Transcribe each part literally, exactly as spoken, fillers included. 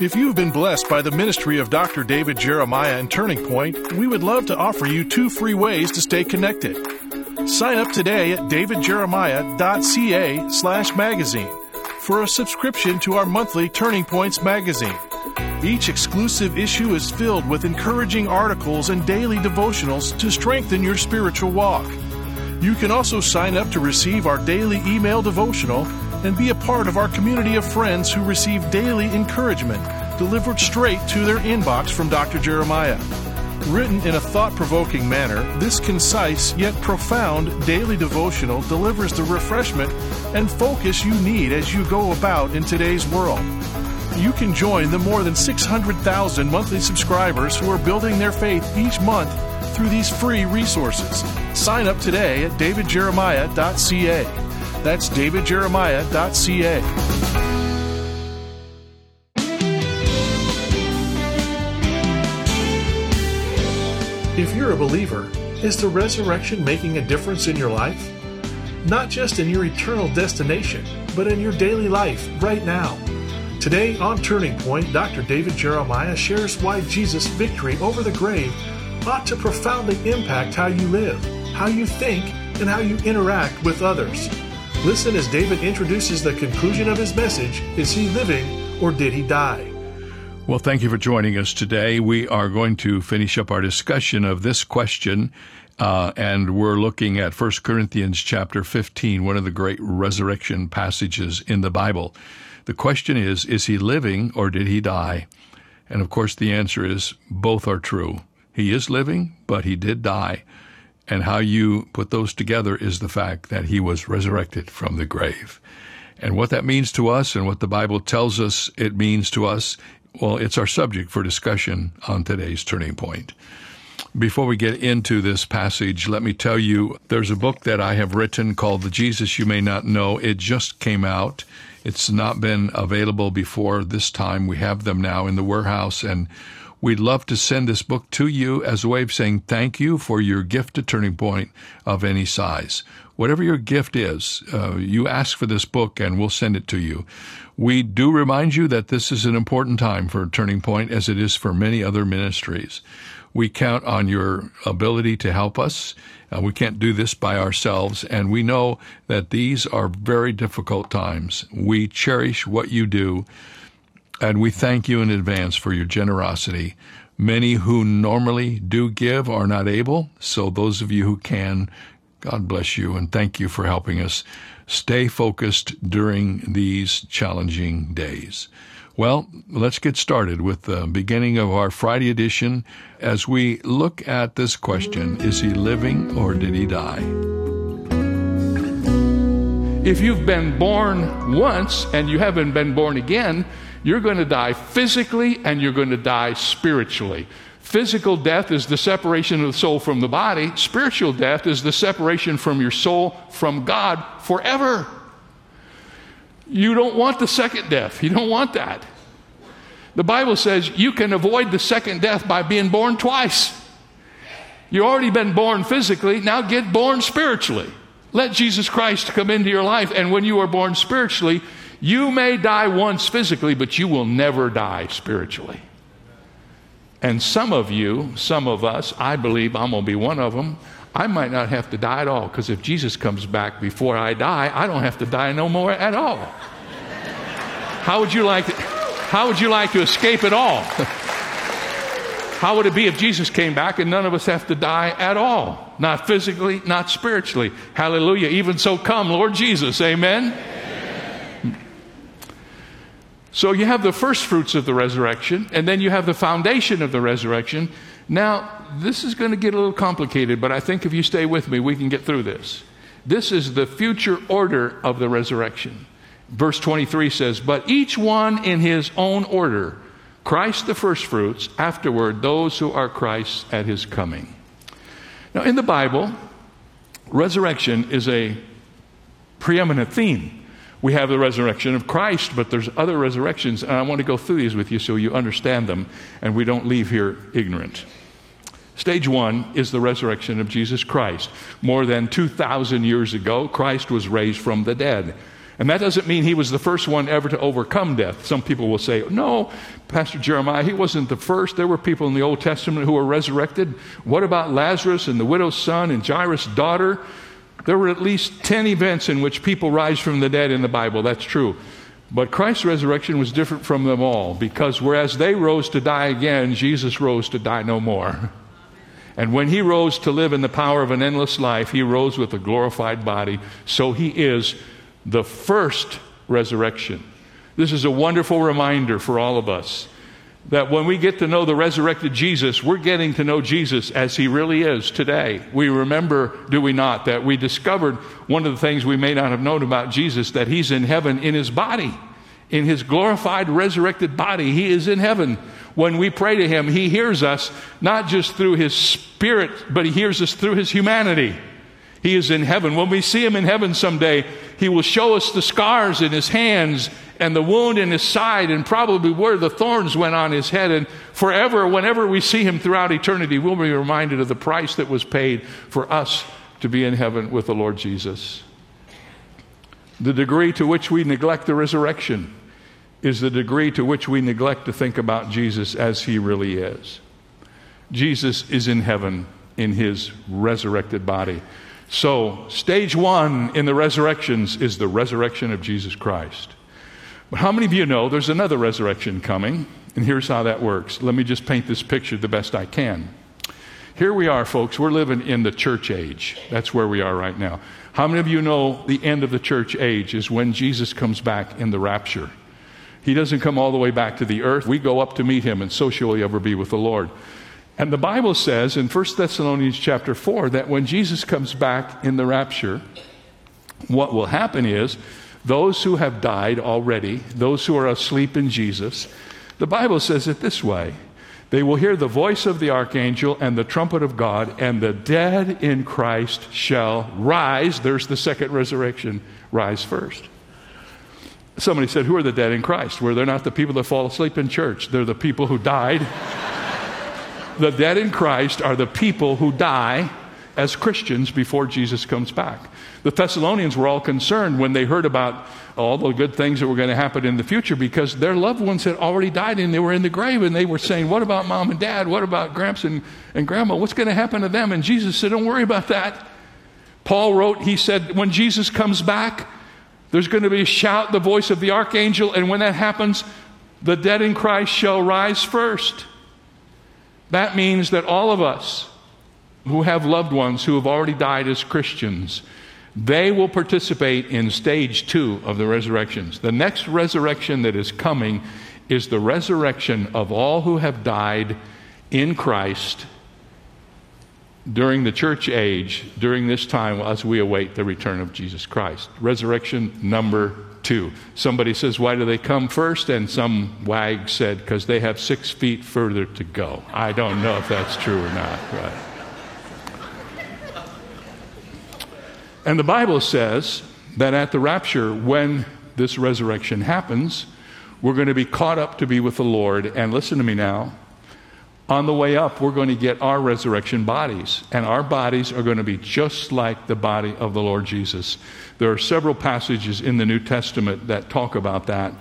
If you've been blessed by the ministry of Doctor David Jeremiah and Turning Point, we would love to offer you two free ways to stay connected. Sign up today at david jeremiah dot c a slash magazine for a subscription to our monthly Turning Points magazine. Each exclusive issue is filled with encouraging articles and daily devotionals to strengthen your spiritual walk. You can also sign up to receive our daily email devotional and be a part of our community of friends who receive daily encouragement delivered straight to their inbox from Doctor Jeremiah. Written in a thought-provoking manner, this concise yet profound daily devotional delivers the refreshment and focus you need as you go about in today's world. You can join the more than six hundred thousand monthly subscribers who are building their faith each month through these free resources. Sign up today at david jeremiah dot c a. That's david jeremiah dot c a. If you're a believer, is the resurrection making a difference in your life? Not just in your eternal destination, but in your daily life right now. Today on Turning Point, Doctor David Jeremiah shares why Jesus' victory over the grave ought to profoundly impact how you live, how you think, and how you interact with others. Listen as David introduces the conclusion of his message, Is He Living or Did He Die? Well, thank you for joining us today. We are going to finish up our discussion of this question, uh, and we're looking at First Corinthians chapter fifteen, one of the great resurrection passages in the Bible. The question is, is he living or did he die? And of course, the answer is both are true. He is living, but he did die. And how you put those together is the fact that he was resurrected from the grave. And what that means to us and what the Bible tells us it means to us, well, it's our subject for discussion on today's Turning Point. Before we get into this passage, let me tell you, there's a book that I have written called The Jesus You May Not Know. It just came out. It's not been available before this time. We have them now in the warehouse, and we'd love to send this book to you as a way of saying thank you for your gift to Turning Point of any size. Whatever your gift is, uh, you ask for this book and we'll send it to you. We do remind you that this is an important time for Turning Point as it is for many other ministries. We count on your ability to help us. Uh, we can't do this by ourselves, and we know that these are very difficult times. We cherish what you do, and we thank you in advance for your generosity. Many who normally do give are not able, so those of you who can, God bless you, and thank you for helping us stay focused during these challenging days. Well, let's get started with the beginning of our Friday edition as we look at this question, is he living or did he die? If you've been born once and you haven't been born again, you're going to die physically and you're going to die spiritually. Physical death is the separation of the soul from the body. Spiritual death is the separation from your soul from God forever. You don't want the second death. You don't want that. The Bible says you can avoid the second death by being born twice. You've already been born physically. Now get born spiritually. Let Jesus Christ come into your life. And when you are born spiritually, you may die once physically, but you will never die spiritually. And some of you, some of us, I believe I'm going to be one of them, I might not have to die at all, because if Jesus comes back before I die, I don't have to die no more at all. How would you like to, how would you like to escape it all? How would it be if Jesus came back and none of us have to die at all? Not physically, not spiritually. Hallelujah. Even so, come, Lord Jesus. Amen. So you have the first fruits of the resurrection, and then you have the foundation of the resurrection. Now, this is going to get a little complicated, but I think if you stay with me, we can get through this. This is the future order of the resurrection. Verse twenty-three says, but each one in his own order, Christ the first fruits, afterward those who are Christ's at his coming. Now, in the Bible, resurrection is a preeminent theme. We have the resurrection of Christ, but there's other resurrections, and I want to go through these with you so you understand them and we don't leave here ignorant. Stage one is the resurrection of Jesus Christ. More than two thousand years ago, Christ was raised from the dead. And that doesn't mean he was the first one ever to overcome death. Some people will say, no, Pastor Jeremiah, he wasn't the first. There were people in the Old Testament who were resurrected. What about Lazarus and the widow's son and Jairus' daughter? There were at least ten events in which people rise from the dead in the Bible. That's true. But Christ's resurrection was different from them all, because whereas they rose to die again, Jesus rose to die no more. And when he rose to live in the power of an endless life, he rose with a glorified body. So he is the first resurrection. This is a wonderful reminder for all of us that when we get to know the resurrected Jesus, we're getting to know Jesus as he really is today. We remember, do we not, that we discovered one of the things we may not have known about Jesus, that he's in heaven in his body, in his glorified resurrected body. He is in heaven. When we pray to him, he hears us, not just through his spirit, but he hears us through his humanity. He is in heaven. When we see him in heaven someday, he will show us the scars in his hands and the wound in his side and probably where the thorns went on his head. And forever, whenever we see him throughout eternity, we'll be reminded of the price that was paid for us to be in heaven with the Lord Jesus. The degree to which we neglect the resurrection is the degree to which we neglect to think about Jesus as he really is. Jesus is in heaven in his resurrected body. So, stage one in the resurrections is the resurrection of Jesus Christ. But how many of you know there's another resurrection coming? And here's how that works. Let me just paint this picture the best I can. Here we are, folks. We're living in the church age. That's where we are right now. How many of you know the end of the church age is when Jesus comes back in the rapture? He doesn't come all the way back to the earth. We go up to meet him, and so shall he ever be with the Lord. And the Bible says in First Thessalonians chapter four that when Jesus comes back in the rapture, what will happen is those who have died already, those who are asleep in Jesus, the Bible says it this way: they will hear the voice of the archangel and the trumpet of God, and the dead in Christ shall rise. There's the second resurrection, rise first. Somebody said, who are the dead in Christ? Well, they're not the people that fall asleep in church. They're the people who died. The dead in Christ are the people who die as Christians before Jesus comes back. The Thessalonians were all concerned when they heard about all the good things that were going to happen in the future, because their loved ones had already died and they were in the grave, and they were saying, what about mom and dad? What about gramps and, and grandma? What's going to happen to them? And Jesus said, don't worry about that. Paul wrote, he said, when Jesus comes back, there's going to be a shout, the voice of the archangel, and when that happens, the dead in Christ shall rise first. That means that all of us who have loved ones who have already died as Christians, they will participate in stage two of the resurrections. The next resurrection that is coming is the resurrection of all who have died in Christ during the church age, during this time as we await the return of Jesus Christ. Resurrection number two. Somebody says, why do they come first? And some wag said, because they have six feet further to go. I don't know if that's true or not. Right. And the Bible says that at the rapture, when this resurrection happens, we're going to be caught up to be with the Lord. And listen to me now. On the way up, we're going to get our resurrection bodies, and our bodies are going to be just like the body of the Lord Jesus. There are several passages in the New Testament that talk about that,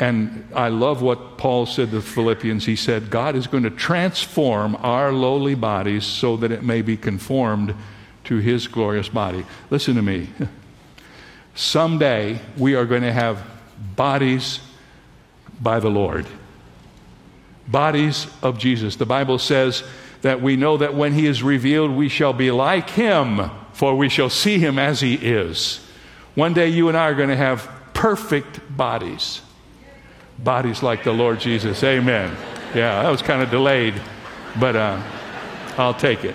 and I love what Paul said to the Philippians. He said, God is going to transform our lowly bodies so that it may be conformed to his glorious body. Listen to me. Someday we are going to have bodies by the Lord. Bodies of Jesus. The Bible says that we know that when he is revealed, we shall be like him, for we shall see him as he is. One day you and I are going to have perfect bodies. Bodies like the Lord Jesus. Amen. Yeah, that was kind of delayed, but uh, I'll take it.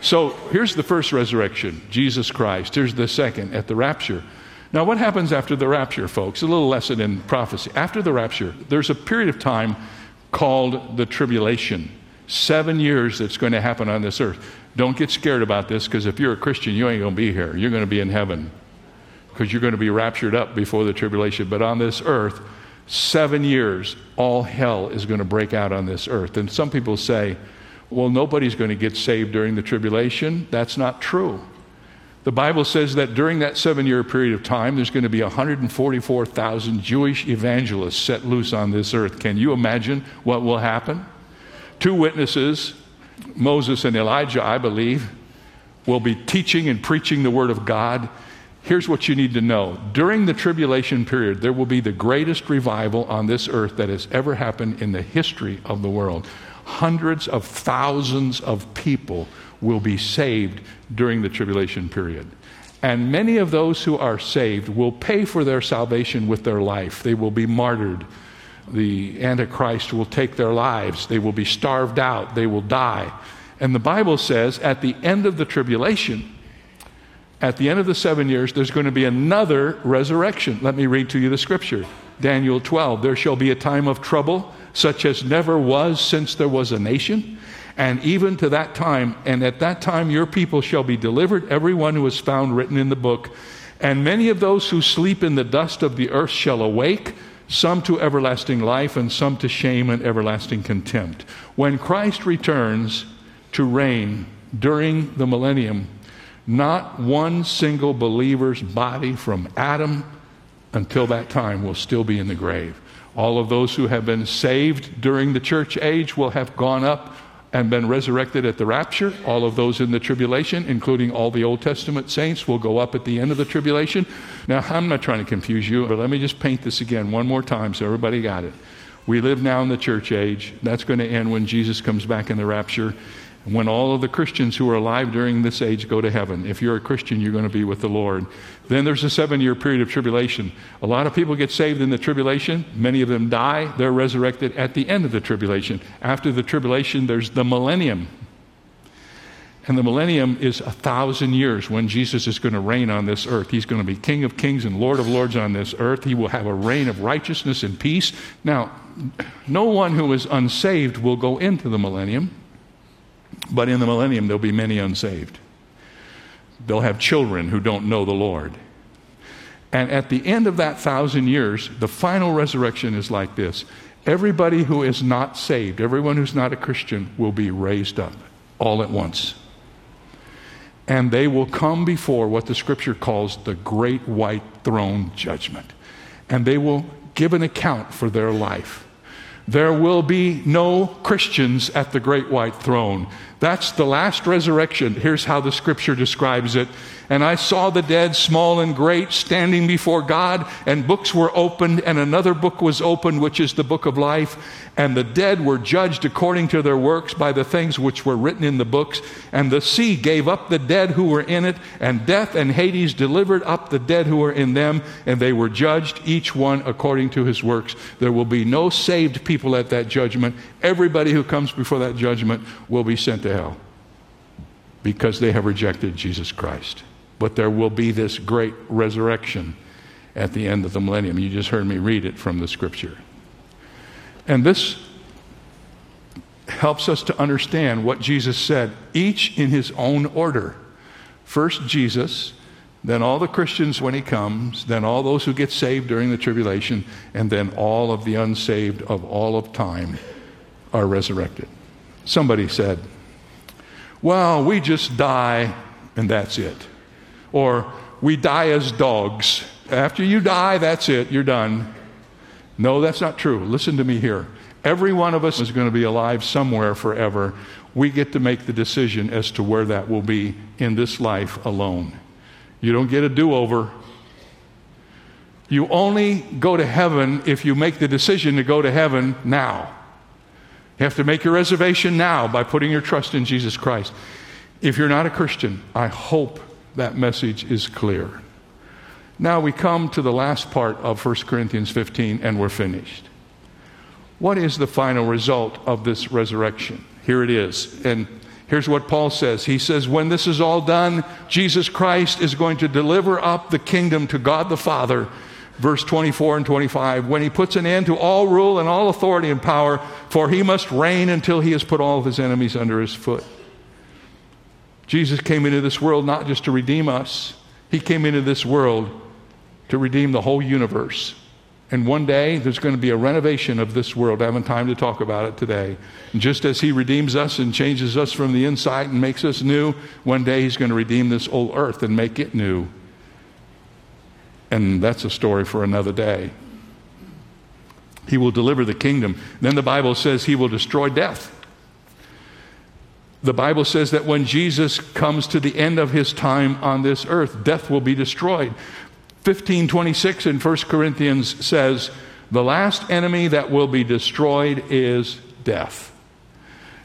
So here's the first resurrection, Jesus Christ. Here's the second at the rapture. Now, what happens after the rapture, folks? A little lesson in prophecy. After the rapture, there's a period of time called the tribulation. Seven years that's going to happen on this earth. Don't get scared about this, because if you're a Christian, you ain't going to be here. You're going to be in heaven, because you're going to be raptured up before the tribulation. But on this earth, seven years, all hell is going to break out on this earth. And some people say, well, nobody's going to get saved during the tribulation. That's not true. The Bible says that during that seven-year period of time, there's going to be one hundred forty-four thousand Jewish evangelists set loose on this earth. Can you imagine what will happen? Two witnesses, Moses and Elijah, I believe, will be teaching and preaching the Word of God. Here's what you need to know. During the tribulation period, there will be the greatest revival on this earth that has ever happened in the history of the world. Hundreds of thousands of people will be saved during the tribulation period. And many of those who are saved will pay for their salvation with their life. They will be martyred. The Antichrist will take their lives. They will be starved out. They will die. And the Bible says at the end of the tribulation, at the end of the seven years, there's going to be another resurrection. Let me read to you the scripture. Daniel twelve, there shall be a time of trouble such as never was since there was a nation, and even to that time, and at that time your people shall be delivered, everyone who is found written in the book. And many of those who sleep in the dust of the earth shall awake, some to everlasting life, and some to shame and everlasting contempt. When Christ returns to reign during the millennium, not one single believer's body from Adam until that time will still be in the grave. All of those who have been saved during the church age will have gone up and been resurrected at the rapture. All of those in the tribulation, including all the Old Testament saints, will go up at the end of the tribulation. Now, I'm not trying to confuse you, but let me just paint this again one more time so everybody got it. We live now in the church age. That's going to end when Jesus comes back in the rapture, when all of the Christians who are alive during this age go to heaven. If you're a Christian, you're going to be with the Lord. Then there's a seven-year period of tribulation. A lot of people get saved in the tribulation. Many of them die. They're resurrected at the end of the tribulation. After the tribulation, there's the millennium. And the millennium is a thousand years when Jesus is going to reign on this earth. He's going to be King of Kings and Lord of Lords on this earth. He will have a reign of righteousness and peace. Now, no one who is unsaved will go into the millennium. But in the millennium, there'll be many unsaved. They'll have children who don't know the Lord. And at the end of that thousand years, the final resurrection is like this. Everybody who is not saved, everyone who's not a Christian, will be raised up all at once. And they will come before what the Scripture calls the great white throne judgment. And they will give an account for their life. There will be no Christians at the great white throne. That's the last resurrection. Here's how the Scripture describes it. And I saw the dead, small and great, standing before God, and books were opened, and another book was opened, which is the book of life. And the dead were judged according to their works by the things which were written in the books. And the sea gave up the dead who were in it, and death and Hades delivered up the dead who were in them, and they were judged, each one according to his works. There will be no saved people at that judgment. Everybody who comes before that judgment will be sent to hell because they have rejected Jesus Christ. But there will be this great resurrection at the end of the millennium. You just heard me read it from the Scripture. And this helps us to understand what Jesus said, each in his own order. First Jesus, then all the Christians when he comes, then all those who get saved during the tribulation, and then all of the unsaved of all of time are resurrected. Somebody said, well, we just die and that's it. Or we die as dogs. After you die, that's it. You're done. No, that's not true. Listen to me here. Every one of us is going to be alive somewhere forever. We get to make the decision as to where that will be in this life alone. You don't get a do-over. You only go to heaven if you make the decision to go to heaven now. You have to make your reservation now by putting your trust in Jesus Christ. If you're not a Christian, I hope that message is clear. Now we come to the last part of First Corinthians fifteen, and we're finished. What is the final result of this resurrection? Here it is. And here's what Paul says. He says, when this is all done, Jesus Christ is going to deliver up the kingdom to God the Father. Verse twenty-four and twenty-five, when he puts an end to all rule and all authority and power, for he must reign until he has put all of his enemies under his foot. Jesus came into this world not just to redeem us. He came into this world to redeem the whole universe. And one day, there's going to be a renovation of this world. I haven't time to talk about it today. And just as he redeems us and changes us from the inside and makes us new, one day he's going to redeem this old earth and make it new. And that's a story for another day. He will deliver the kingdom. Then the Bible says he will destroy death. The Bible says that when Jesus comes to the end of his time on this earth, death will be destroyed. fifteen twenty-six in First Corinthians says, the last enemy that will be destroyed is death.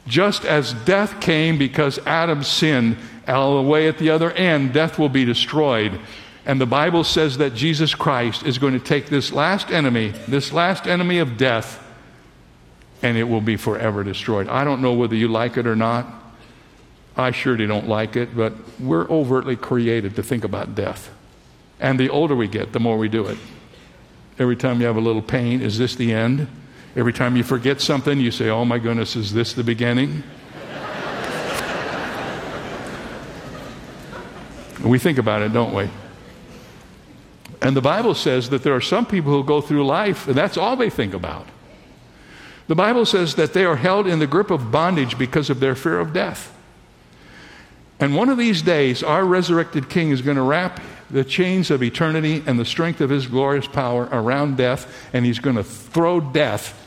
Just as death came because Adam sinned, all the way at the other end, death will be destroyed. And the Bible says that Jesus Christ is going to take this last enemy, this last enemy of death, and it will be forever destroyed. I don't know whether you like it or not. I surely don't like it, but we're overtly created to think about death. And the older we get, the more we do it. Every time you have a little pain, is this the end? Every time you forget something, you say, oh my goodness, is this the beginning? We think about it, don't we? And the Bible says that there are some people who go through life, and that's all they think about. The Bible says that they are held in the grip of bondage because of their fear of death. And one of these days, our resurrected King is going to wrap the chains of eternity and the strength of his glorious power around death, and he's going to throw death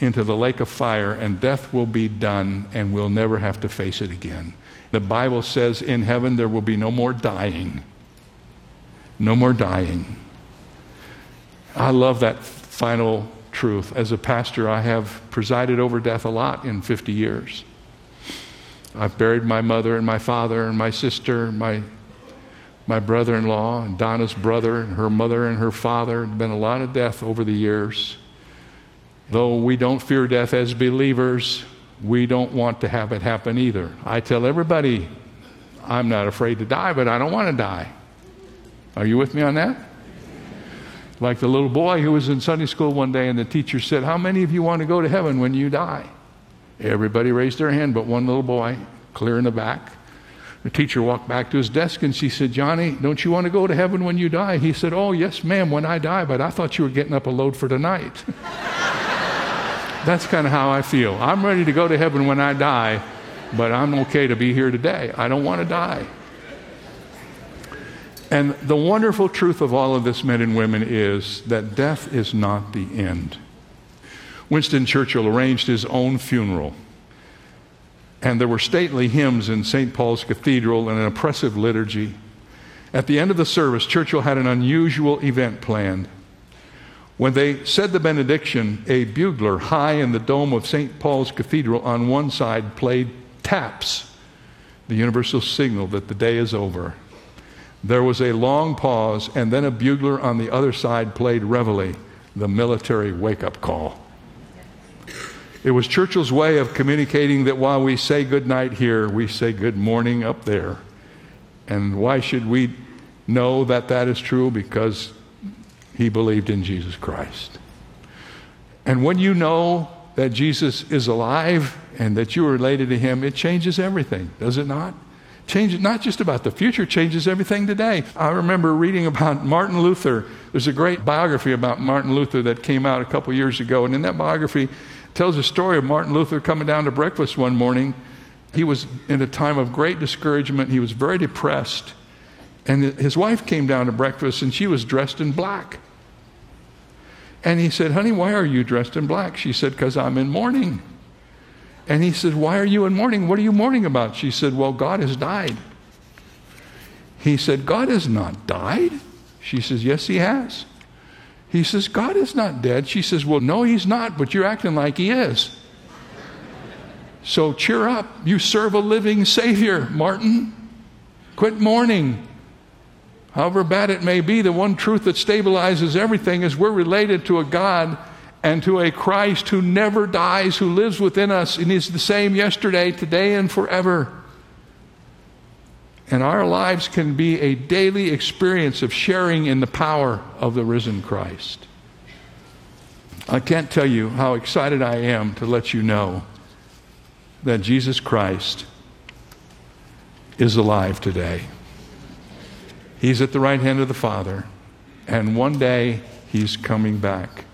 into the lake of fire, and death will be done, and we'll never have to face it again. The Bible says in heaven there will be no more dying. No more dying. I love that final truth. As a pastor, I have presided over death a lot in fifty years. I've buried my mother and my father and my sister, my my brother-in-law, and Donna's brother, and her mother and her father. There's been a lot of death over the years. Though we don't fear death as believers, we don't want to have it happen either. I tell everybody, I'm not afraid to die, but I don't want to die. Are you with me on that? Like the little boy who was in Sunday school one day, and the teacher said, how many of you want to go to heaven when you die? Everybody raised their hand but one little boy, clear in the back. The teacher walked back to his desk and she said, Johnny, don't you want to go to heaven when you die? He said, oh, yes, ma'am, when I die, but I thought you were getting up a load for tonight. That's kind of how I feel. I'm ready to go to heaven when I die, but I'm okay to be here today. I don't want to die. And the wonderful truth of all of this, men and women, is that death is not the end. Winston Churchill arranged his own funeral. And there were stately hymns in Saint Paul's Cathedral and an oppressive liturgy. At the end of the service, Churchill had an unusual event planned. When they said the benediction, a bugler high in the dome of Saint Paul's Cathedral on one side played taps, the universal signal that the day is over. There was a long pause, and then a bugler on the other side played reveille, the military wake-up call. It was Churchill's way of communicating that while we say good night here, we say good morning up there. And why should we know that that is true? Because he believed in Jesus Christ. And when you know that Jesus is alive and that you are related to him, it changes everything, does it not? Changes not just about the future, changes everything today. I remember reading about Martin Luther. There's a great biography about Martin Luther that came out a couple years ago, and in that biography tells a story of Martin Luther coming down to breakfast one morning. He was in a time of great discouragement. He was very depressed. And his wife came down to breakfast, and she was dressed in black. And he said, honey, why are you dressed in black? She said, because I'm in mourning. And he said, why are you in mourning? What are you mourning about? She said, well, God has died. He said, God has not died. She says, yes, he has. He says, God is not dead. She says, well, no, he's not, but you're acting like he is. So cheer up. You serve a living Savior, Martin. Quit mourning. However bad it may be, the one truth that stabilizes everything is we're related to a God and to a Christ who never dies, who lives within us, and is the same yesterday, today, and forever. And our lives can be a daily experience of sharing in the power of the risen Christ. I can't tell you how excited I am to let you know that Jesus Christ is alive today. He's at the right hand of the Father, and one day He's coming back.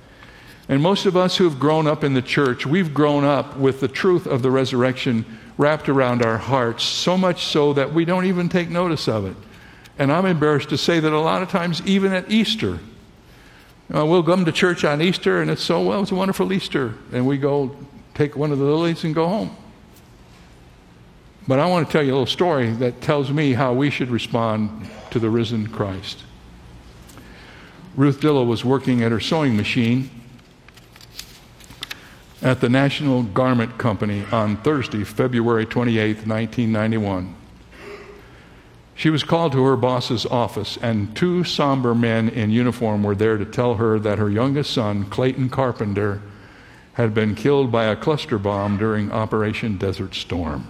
And most of us who have grown up in the church, we've grown up with the truth of the resurrection wrapped around our hearts, so much so that we don't even take notice of it. And I'm embarrassed to say that a lot of times, even at Easter, uh, we'll come to church on Easter, and it's so, well, it's a wonderful Easter. And we go take one of the lilies and go home. But I want to tell you a little story that tells me how we should respond to the risen Christ. Ruth Dilla was working at her sewing machine at the National Garment Company on Thursday, February twenty-eighth, nineteen ninety-one. She was called to her boss's office, and two somber men in uniform were there to tell her that her youngest son, Clayton Carpenter, had been killed by a cluster bomb during Operation Desert Storm.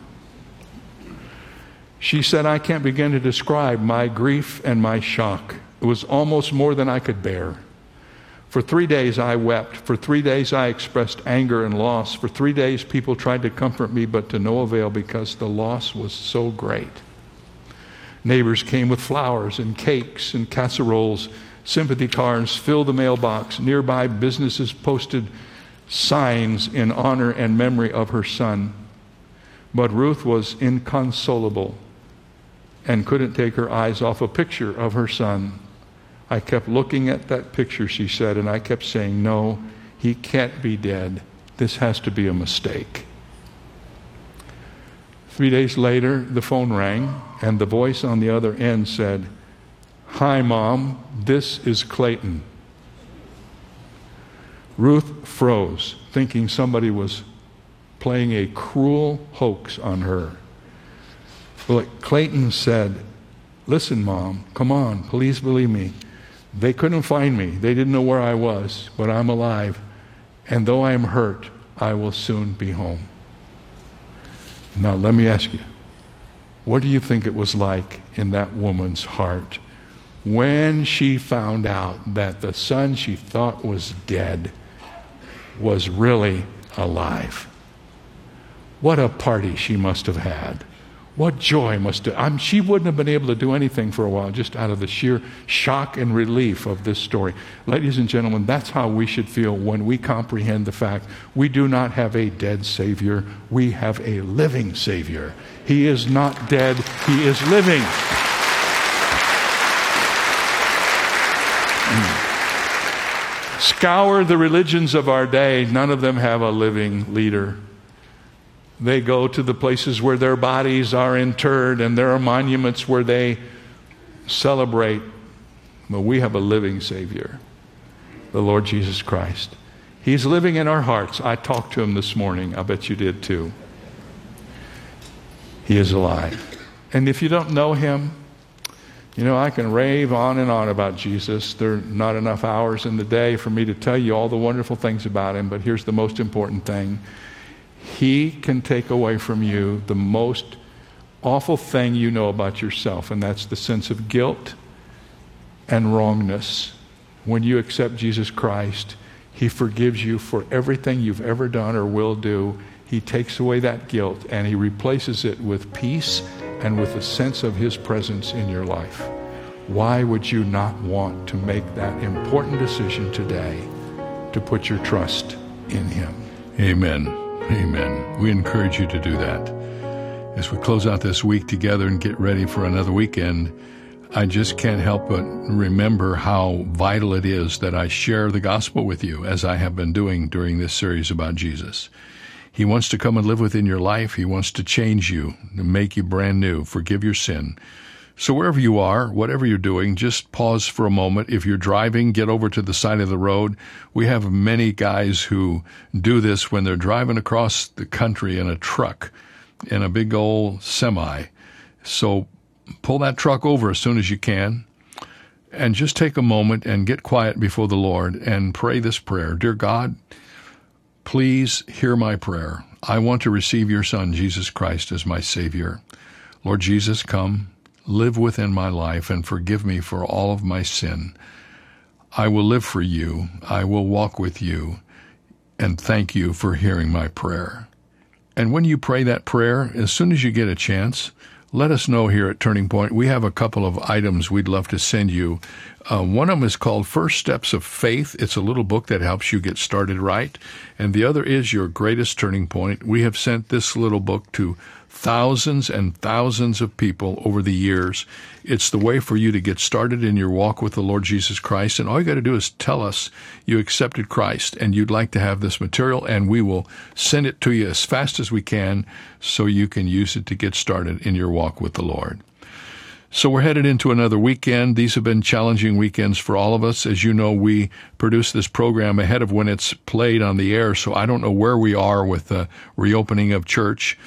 She said, "I can't begin to describe my grief and my shock. It was almost more than I could bear. For three days I wept. For three days I expressed anger and loss. For three days people tried to comfort me, but to no avail because the loss was so great. Neighbors came with flowers and cakes and casseroles. Sympathy cards filled the mailbox. Nearby businesses posted signs in honor and memory of her son. But Ruth was inconsolable and couldn't take her eyes off a picture of her son. I kept looking at that picture," she said, "and I kept saying, no, he can't be dead. This has to be a mistake." Three days later, the phone rang, and the voice on the other end said, "Hi, Mom, this is Clayton." Ruth froze, thinking somebody was playing a cruel hoax on her. But Clayton said, "Listen, Mom, come on, please believe me. They couldn't find me. They didn't know where I was, but I'm alive. And though I am hurt, I will soon be home." Now, let me ask you, what do you think it was like in that woman's heart when she found out that the son she thought was dead was really alive? What a party she must have had. What joy must have... I mean, she wouldn't have been able to do anything for a while just out of the sheer shock and relief of this story. Ladies and gentlemen, that's how we should feel when we comprehend the fact we do not have a dead Savior. We have a living Savior. He is not dead. He is living. Mm. Scour the religions of our day. None of them have a living leader. They go to the places where their bodies are interred, and there are monuments where they celebrate. But we have a living Savior, the Lord Jesus Christ. He's living in our hearts. I talked to him this morning. I bet you did too. He is alive. And if you don't know him, you know, I can rave on and on about Jesus. There are not enough hours in the day for me to tell you all the wonderful things about him, but here's the most important thing. He can take away from you the most awful thing you know about yourself, and that's the sense of guilt and wrongness. When you accept Jesus Christ, he forgives you for everything you've ever done or will do. He takes away that guilt, and he replaces it with peace and with a sense of his presence in your life. Why would you not want to make that important decision today to put your trust in him? Amen. Amen. We encourage you to do that. As we close out this week together and get ready for another weekend, I just can't help but remember how vital it is that I share the gospel with you, as I have been doing during this series about Jesus. He wants to come and live within your life. He wants to change you, make you brand new, forgive your sin. So wherever you are, whatever you're doing, just pause for a moment. If you're driving, get over to the side of the road. We have many guys who do this when they're driving across the country in a truck, in a big old semi. So pull that truck over as soon as you can, and just take a moment and get quiet before the Lord and pray this prayer. Dear God, please hear my prayer. I want to receive your Son, Jesus Christ, as my Savior. Lord Jesus, come. Live within my life and forgive me for all of my sin. I will live for you. I will walk with you. And thank you for hearing my prayer. And when you pray that prayer, as soon as you get a chance, let us know here at Turning Point. We have a couple of items we'd love to send you. Uh, one of them is called First Steps of Faith. It's a little book that helps you get started right. And the other is Your Greatest Turning Point. We have sent this little book to thousands and thousands of people over the years. It's the way for you to get started in your walk with the Lord Jesus Christ. And all you got to do is tell us you accepted Christ and you'd like to have this material, and we will send it to you as fast as we can so you can use it to get started in your walk with the Lord. So we're headed into another weekend. These have been challenging weekends for all of us. As you know, we produce this program ahead of when it's played on the air, so I don't know where we are with the reopening of church.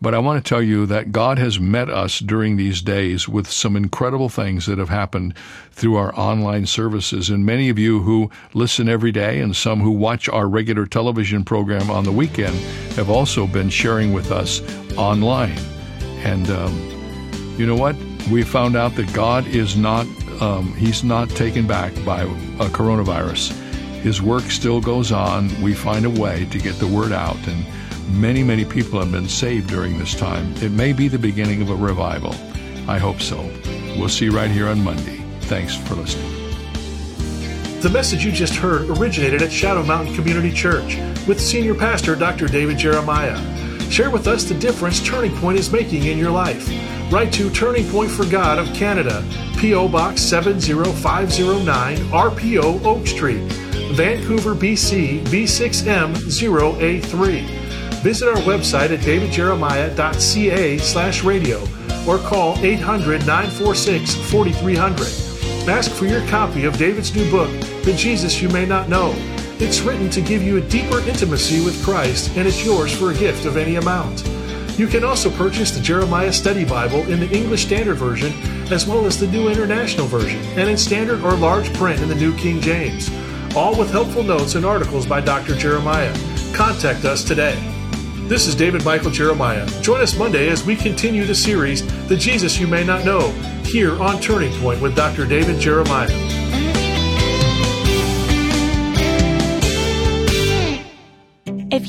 But I want to tell you that God has met us during these days with some incredible things that have happened through our online services. And many of you who listen every day and some who watch our regular television program on the weekend have also been sharing with us online. And um, you know what? We found out that God is not, um, he's not taken back by a coronavirus. His work still goes on. We find a way to get the word out, and many, many people have been saved during this time. It may be the beginning of a revival. I hope so. We'll see you right here on Monday. Thanks for listening. The message you just heard originated at Shadow Mountain Community Church with Senior Pastor Doctor David Jeremiah. Share with us the difference Turning Point is making in your life. Write to Turning Point for God of Canada, P O Box seven zero five zero nine, R P O Oak Street, Vancouver, B C, B six M zero A three. Visit our website at davidjeremiah.ca slash radio or call eight hundred, nine four six, four three zero zero. Ask for your copy of David's new book, The Jesus You May Not Know. It's written to give you a deeper intimacy with Christ, and it's yours for a gift of any amount. You can also purchase the Jeremiah Study Bible in the English Standard Version as well as the New International Version, and in standard or large print in the New King James, all with helpful notes and articles by Doctor Jeremiah. Contact us today. This is David Michael Jeremiah. Join us Monday as we continue the series, The Jesus You May Not Know, here on Turning Point with Doctor David Jeremiah. If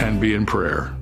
and be in prayer.